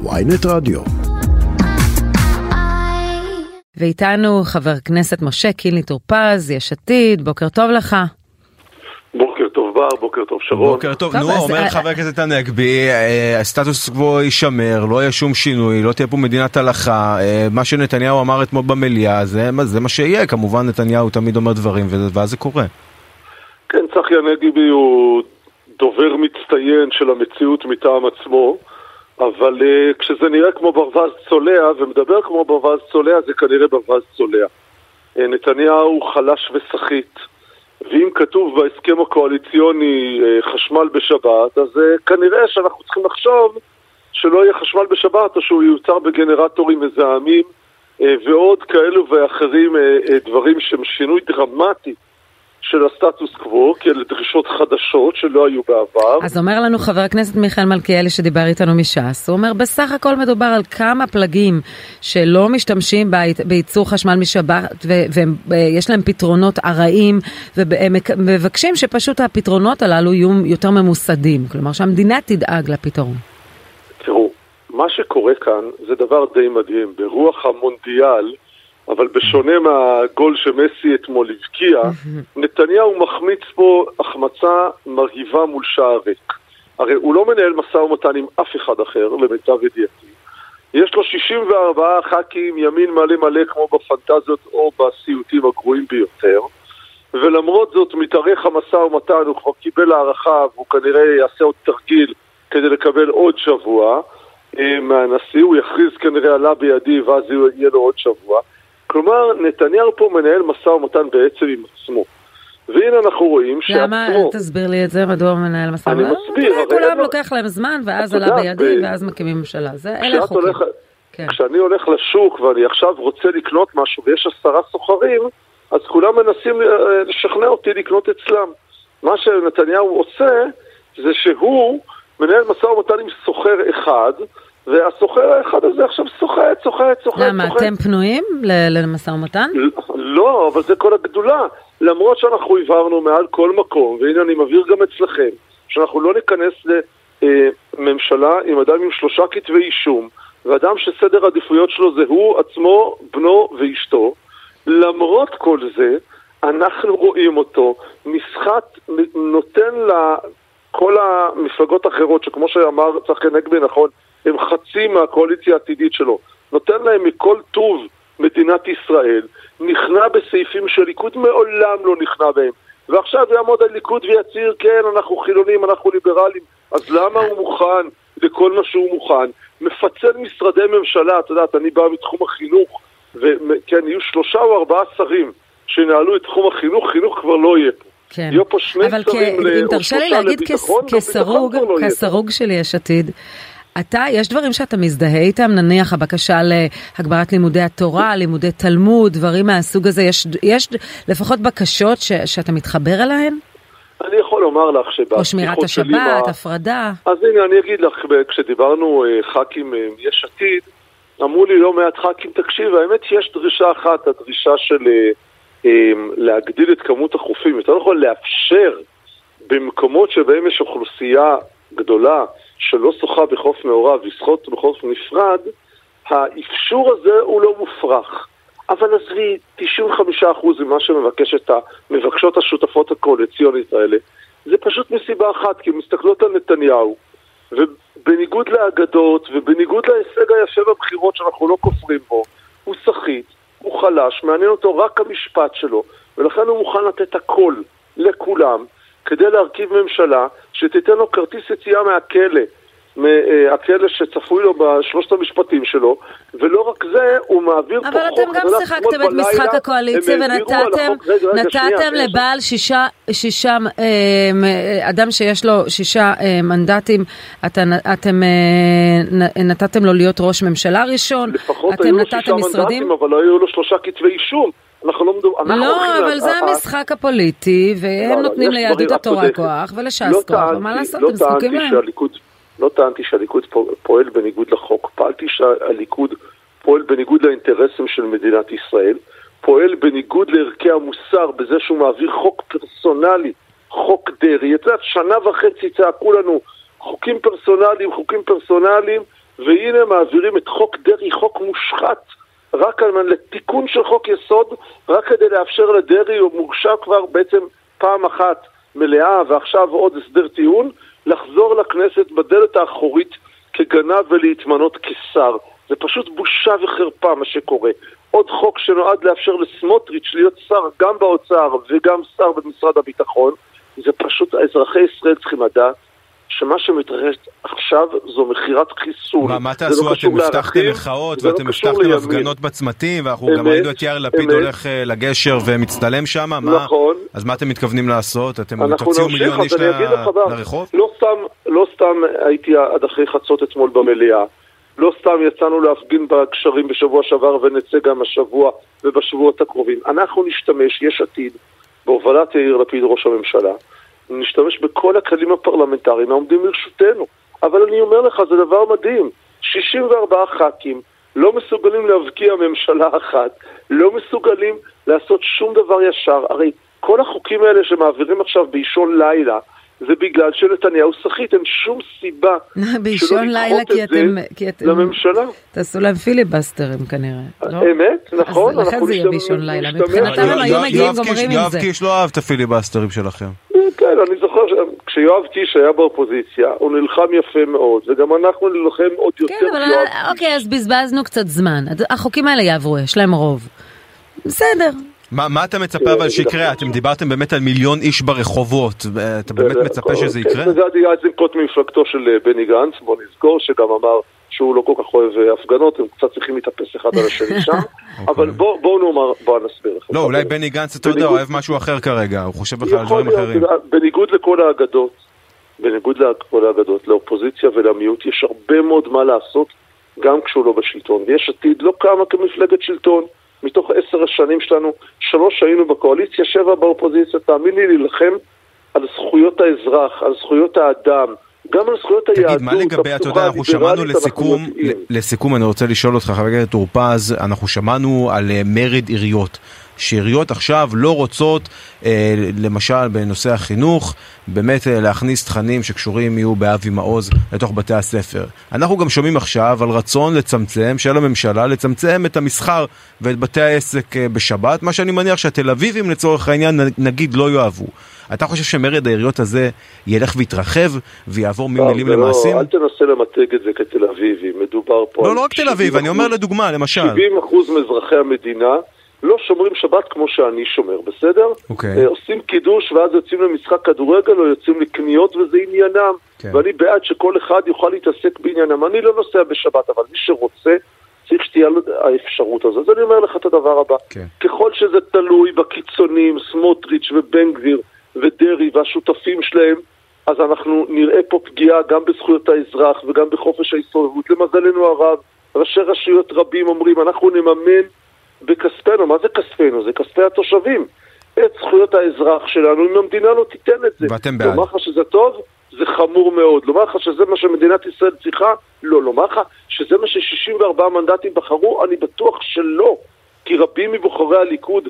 ויינט רדיו. ואיתנו חבר כנסת משה קינלי טורפז, יש עתיד, בוקר טוב לך. בוקר טוב בר, בוקר טוב שרון. בוקר טוב, נו, אומר חבר הכנסת הנגבי, הסטטוס קוו יישמר, לא יהיה שום שינוי, לא תהיה פה מדינת הלכה, מה שנתניהו אמר אתמול במליאה, זה מה שיהיה, כמובן נתניהו תמיד אומר דברים, ואז זה קורה. כן, צחי הנגבי הוא דובר מצטיין של המציאות מטעם עצמו, אבל כשזה נראה כמו ברווז צולע ומדבר כמו ברווז צולע, זה כנראה ברווז צולע. נתניהו חלש וסחיט, ואם כתוב בהסכם הקואליציוני חשמל בשבת, אז כנראה שאנחנו צריכים לחשוב שלא יהיה חשמל בשבת, או שהוא יוצר בגנרטורים מזהמים ועוד כאלו ואחרים, דברים שהם שינוי דרמטי של הסטטוס קוו, כי אלה דרישות חדשות שלא היו בעבר. אז אומר לנו חבר הכנסת מיכאל מלכיאלי שדיבר איתנו מש"ס, הוא אומר בסך הכל מדובר על כמה פלגים שלא משתמשים בייצור חשמל משבת, ויש להם פתרונות ארעיים, והם מבקשים שפשוט הפתרונות הללו יהיו יותר ממוסדים, כלומר שהמדינה תדאג לפתרון. תראו, מה שקורה כאן זה דבר די מדהים, ברוח המונדיאל, אבל בשונה מהגול שמסי אתמול הבקיע, נתניהו מחמיץ פה החמצה מרהיבה מול שער ריק. הרי הוא לא מנהל משא ומתן עם אף אחד אחר, למיטב ידיעתי. יש לו 64 ח"כים ימין מלא מלא כמו בפנטזיות או בסיוטים הגרועים ביותר, ולמרות זאת מתארך המשא ומתן, הוא כבר קיבל הערכה, והוא כנראה יעשה עוד תרגיל כדי לקבל עוד שבוע מהנשיא, הוא יכריז כנראה עלה בידי ואז יהיה לו עוד שבוע. כלומר, נתניהו פה מנהל משא ומתן בעצם עם עצמו. והנה אנחנו רואים שעצמו... למה? תסביר לי את זה, מדוע מנהל משא ומתן? אני מסביר. כולם לוקח להם זמן, ואז עלה בידי, ואז מקימים ממשלה. אלה החוקים. כשאני הולך לשוק, ואני עכשיו רוצה לקנות משהו, ויש 10 סוחרים, אז כולם מנסים לשכנע אותי לקנות אצלם. מה שנתניהו עושה, זה שהוא מנהל משא ומתן עם סוחר אחד, והסוחר האחד הזה עכשיו סוחט. למה, אתם פנויים למשא ומתן? לא, אבל זה כל הגדולה. למרות שאנחנו הבהרנו מעל כל מקום, והנה אני מבהיר גם אצלכם, שאנחנו לא ניכנס לממשלה עם אדם עם 3 כתבי אישום, ואדם שסדר עדיפויות שלו זה הוא עצמו, בנו ואשתו. למרות כל זה, אנחנו רואים אותו, משחת נותן לכל המפלגות האחרות, שכמו שאמר צחי הנגבי נכון, הם חצי מהקואליציה העתידית שלו, נותן להם מכל טוב מדינת ישראל, נכנע בסעיפים שהליכוד מעולם לא נכנע בהם, ועכשיו יעמוד הליכוד ויציר, כן, אנחנו חילונים, אנחנו ליברלים, אז למה הוא מוכן לכל מה שהוא מוכן? מפצל משרדי ממשלה, את יודעת, אני בא מתחום החינוך, וכן, יהיו 3 או 4 שרים שנעלו את תחום החינוך, חינוך כבר לא יהיה פה. כן. אבל אם תרשה לי להגיד כסרוג שלי יש עתיד, אתה, יש דברים שאתה מזדהה איתם, נניח הבקשה להגברת לימודי התורה, לימודי תלמוד, דברים מהסוג הזה, יש לפחות בקשות שאתה מתחבר אליהן? אני יכול לומר לך שבא... או שמירת השבת, הפרדה. אז הנה, אני אגיד לך, כשדיברנו ח"כים יש עתיד, אמרו לי לא מעט ח"כים, תקשיב, האמת שיש דרישה אחת, הדרישה של להגדיל את כמות החופים, יותר נכון לאפשר במקומות שבהם יש אוכלוסייה גדולה, שלא שוחה בחוף מעורב, לשחות בחוף נפרד, האפשור הזה הוא לא מופרך. אבל עזבי, 95% ממה שמבקשות השותפות הקואליציונית האלה, זה פשוט מסיבה אחת, כי מסתכלות על נתניהו, ובניגוד לאגדות, ובניגוד להישג היפה בבחירות שאנחנו לא כופרים בו, הוא שחית, הוא חלש, מעניין אותו רק המשפט שלו, ולכן הוא מוכן לתת הכל לכולם, כדי להרכיב ממשלה שתיתן לו כרטיס יציאה מהכלא שצפוי לו בשלושת המשפטים שלו, ולא רק זה, הוא מעביר פה חוק. אבל אתם גם שיחקתם את משחק הקואליציה ונתתם לבעל 6 אדם שיש לו 6 מנדטים, אתם נתתם לו להיות ראש ממשלה ראשון, אתם נתתם משרדים, אבל היו לו 3 כתבי אישום. לא, אבל זה המשחק הפוליטי, והם נותנים ליהדות התורה כוח ולש"ס כוח, ומה לעשות, הם זקוקים להם. לא טענתי שהליכוד פועל בניגוד לחוק, פעלתי שהליכוד פועל בניגוד לאינטרסים של מדינת ישראל, פועל בניגוד לערכי המוסר בזה שהוא מעביר חוק פרסונלי, חוק דרעי. שנה וחצי צעקו לנו חוקים פרסונליים, והנה מעבירים את חוק דרי, חוק מושחת, רק על תיקון של חוק יסוד, רק כדי לאפשר לדרי, הוא מורשע כבר בעצם פעם אחת מלאה, ועכשיו עוד הסדר טיעון, לחזור לכנסת בדלת האחורית כגנב ולהתמנות כשר. זה פשוט בושה וחרפה מה שקורה. עוד חוק שנועד לאפשר לסמוטריץ' להיות שר גם באוצר וגם שר במשרד הביטחון. זה פשוט, אזרחי ישראל צריכים לדעת שמה שמתרחש עכשיו זו מכירת חיסול. מה תעשו? אתם הבטחתם מחאות ואתם הבטחתם הפגנות בצמתים, ואנחנו גם ראינו את יאיר לפיד הולך לגשר ומצטלם שם. נכון. אז מה אתם מתכוונים לעשות? אתם תוציאו מיליון איש לרחוב? לא סתם הייתי עד אחרי חצות אתמול במליאה. לא סתם יצאנו להפגין בקשרים בשבוע שעבר ונצא גם השבוע ובשבועות הקרובים. אנחנו נשתמש, יש עתיד, בהובלת יאיר לפיד ראש הממשלה. נשתמש בכל הכלים הפרלמנטריים העומדים לרשותנו. אבל אני אומר לך, זה דבר מדהים. 64 ח"כים לא מסוגלים להבקיע ממשלה אחת, לא מסוגלים לעשות שום דבר ישר. הרי כל החוקים האלה שמעבירים עכשיו באישון לילה, זה בגלל שנתניהו שחית, אין שום סיבה באישון לילה, כי אתם לממשלה. תעשו להם פיליבסטרים כנראה. אמת, נכון. אז לכן זה יהיה באישון לילה. מבחינתם הם היו מגיעים גומרים עם זה. יואב קיש לא אהב את הפיליבסטרים שלכם. כן, אני זוכר, כשיואב קיש היה באופוזיציה, הוא נלחם יפה מאוד, וגם אנחנו נלחם עוד יותר. כן, אבל אוקיי, אז בזבזנו קצת זמן. החוקים האלה יעברו, יש להם רוב. בסדר. מה אתה מצפה אבל שיקרה? אתם דיברתם באמת על מיליון איש ברחובות, אתה באמת מצפה שזה יקרה? זה היה זנקות ממפלגתו של בני גנץ, בוא נזכור שגם אמר שהוא לא כל כך אוהב הפגנות, הם קצת צריכים להתאפס אחד על השני שם, אבל בואו נסביר לכם. לא, אולי בני גנץ אתה יודע, אוהב משהו אחר כרגע, הוא חושב בכלל על דברים אחרים. בניגוד לכל האגדות, לאופוזיציה ולמיעוט יש הרבה מאוד מה לעשות, גם כשהוא לא בשלטון, ויש עתיד לא קמה כמפלגת שלטון. מתוך 10 השנים שלנו, 3 היינו בקואליציה, 7 באופוזיציה, תאמין לי להילחם על זכויות האזרח, על זכויות האדם, גם על זכויות היהדות. תגיד, מה לגבי, אתה יודע, אנחנו שמענו לסיכום, אני רוצה לשאול אותך, חבר הכנסת טורפז, אנחנו שמענו על מרד עיריות, שעיריות עכשיו לא רוצות, למשל בנושא החינוך, באמת להכניס תכנים שקשורים יהיו באבי מעוז לתוך בתי הספר. אנחנו גם שומעים עכשיו על רצון לצמצם, של הממשלה, לצמצם את המסחר ואת בתי העסק בשבת, מה שאני מניח שהתל אביבים לצורך העניין נגיד לא יאהבו. אתה חושב שמרד העיריות הזה ילך ויתרחב ויעבור ממילים למעשים? אל תנסה למתג את זה כתל אביבים, מדובר פה... לא רק תל אביב, אני אומר לדוגמה, למשל. 70% מאזרחי המדינה לא שומרים שבת כמו שאני שומר, בסדר? עושים קידוש ואז יוצאים למשחק כדורגל או יוצאים לקניות וזה עניינם. ואני בעד שכל אחד יוכל להתעסק בעניינם. אני לא נוסע בשבת, אבל מי שרוצה צריך שתהיה האפשרות הזאת. אז אני אומר לך את הדבר הבא. ככל שזה תלוי בקיצונים, סמוטריץ' ובן גביר ודרי והשותפים שלהם, אז אנחנו נראה פה פגיעה גם בזכויות האזרח וגם בחופש ההסתובבות. למזלנו הרב, ראשי רשויות רבים אומרים, אנחנו נממן בכספנו. מה זה כספנו? זה כספי התושבים. את זכויות האזרח שלנו, אם המדינה לא תיתן את זה. ואתם בעד. לומר לך שזה טוב, זה חמור מאוד. לומר לך שזה מה שמדינת ישראל צריכה? לא. לומר לך שזה מה ש64 מנדטים בחרו? אני בטוח שלא. כי רבים מבוחרי הליכוד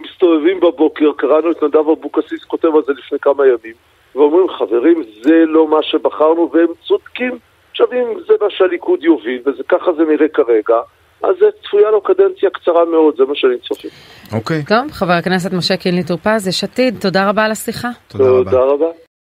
מסתובבים בבוקר, קראנו את נדב אבוקסיס כותב על זה לפני כמה ימים, ואומרים, חברים, זה לא מה שבחרנו, והם צודקים. עכשיו, אם זה מה שהליכוד יוביל, וככה זה נראה כרגע, אז זה צפויה לו קדנציה קצרה מאוד, זה מה שאני צופים. אוקיי. טוב, חבר הכנסת משה קינלי טורפז, יש עתיד, תודה רבה על השיחה. תודה רבה.